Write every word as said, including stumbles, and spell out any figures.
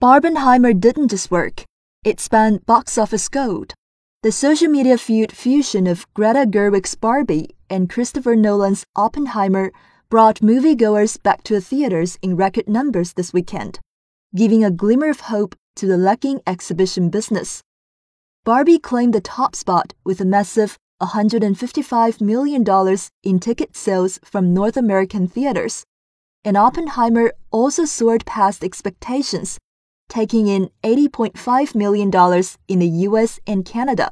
Barbenheimer didn't just work. It spanned box office gold. The social media fueled fusion of Greta Gerwig's Barbie and Christopher Nolan's Oppenheimer brought moviegoers back to the theaters in record numbers this weekend, giving a glimmer of hope to the lagging exhibition business. Barbie claimed the top spot with a massive one hundred fifty-five million dollars in ticket sales from North American theaters, and Oppenheimer also soared past expectations, taking in eighty point five million dollars in the U S and Canada.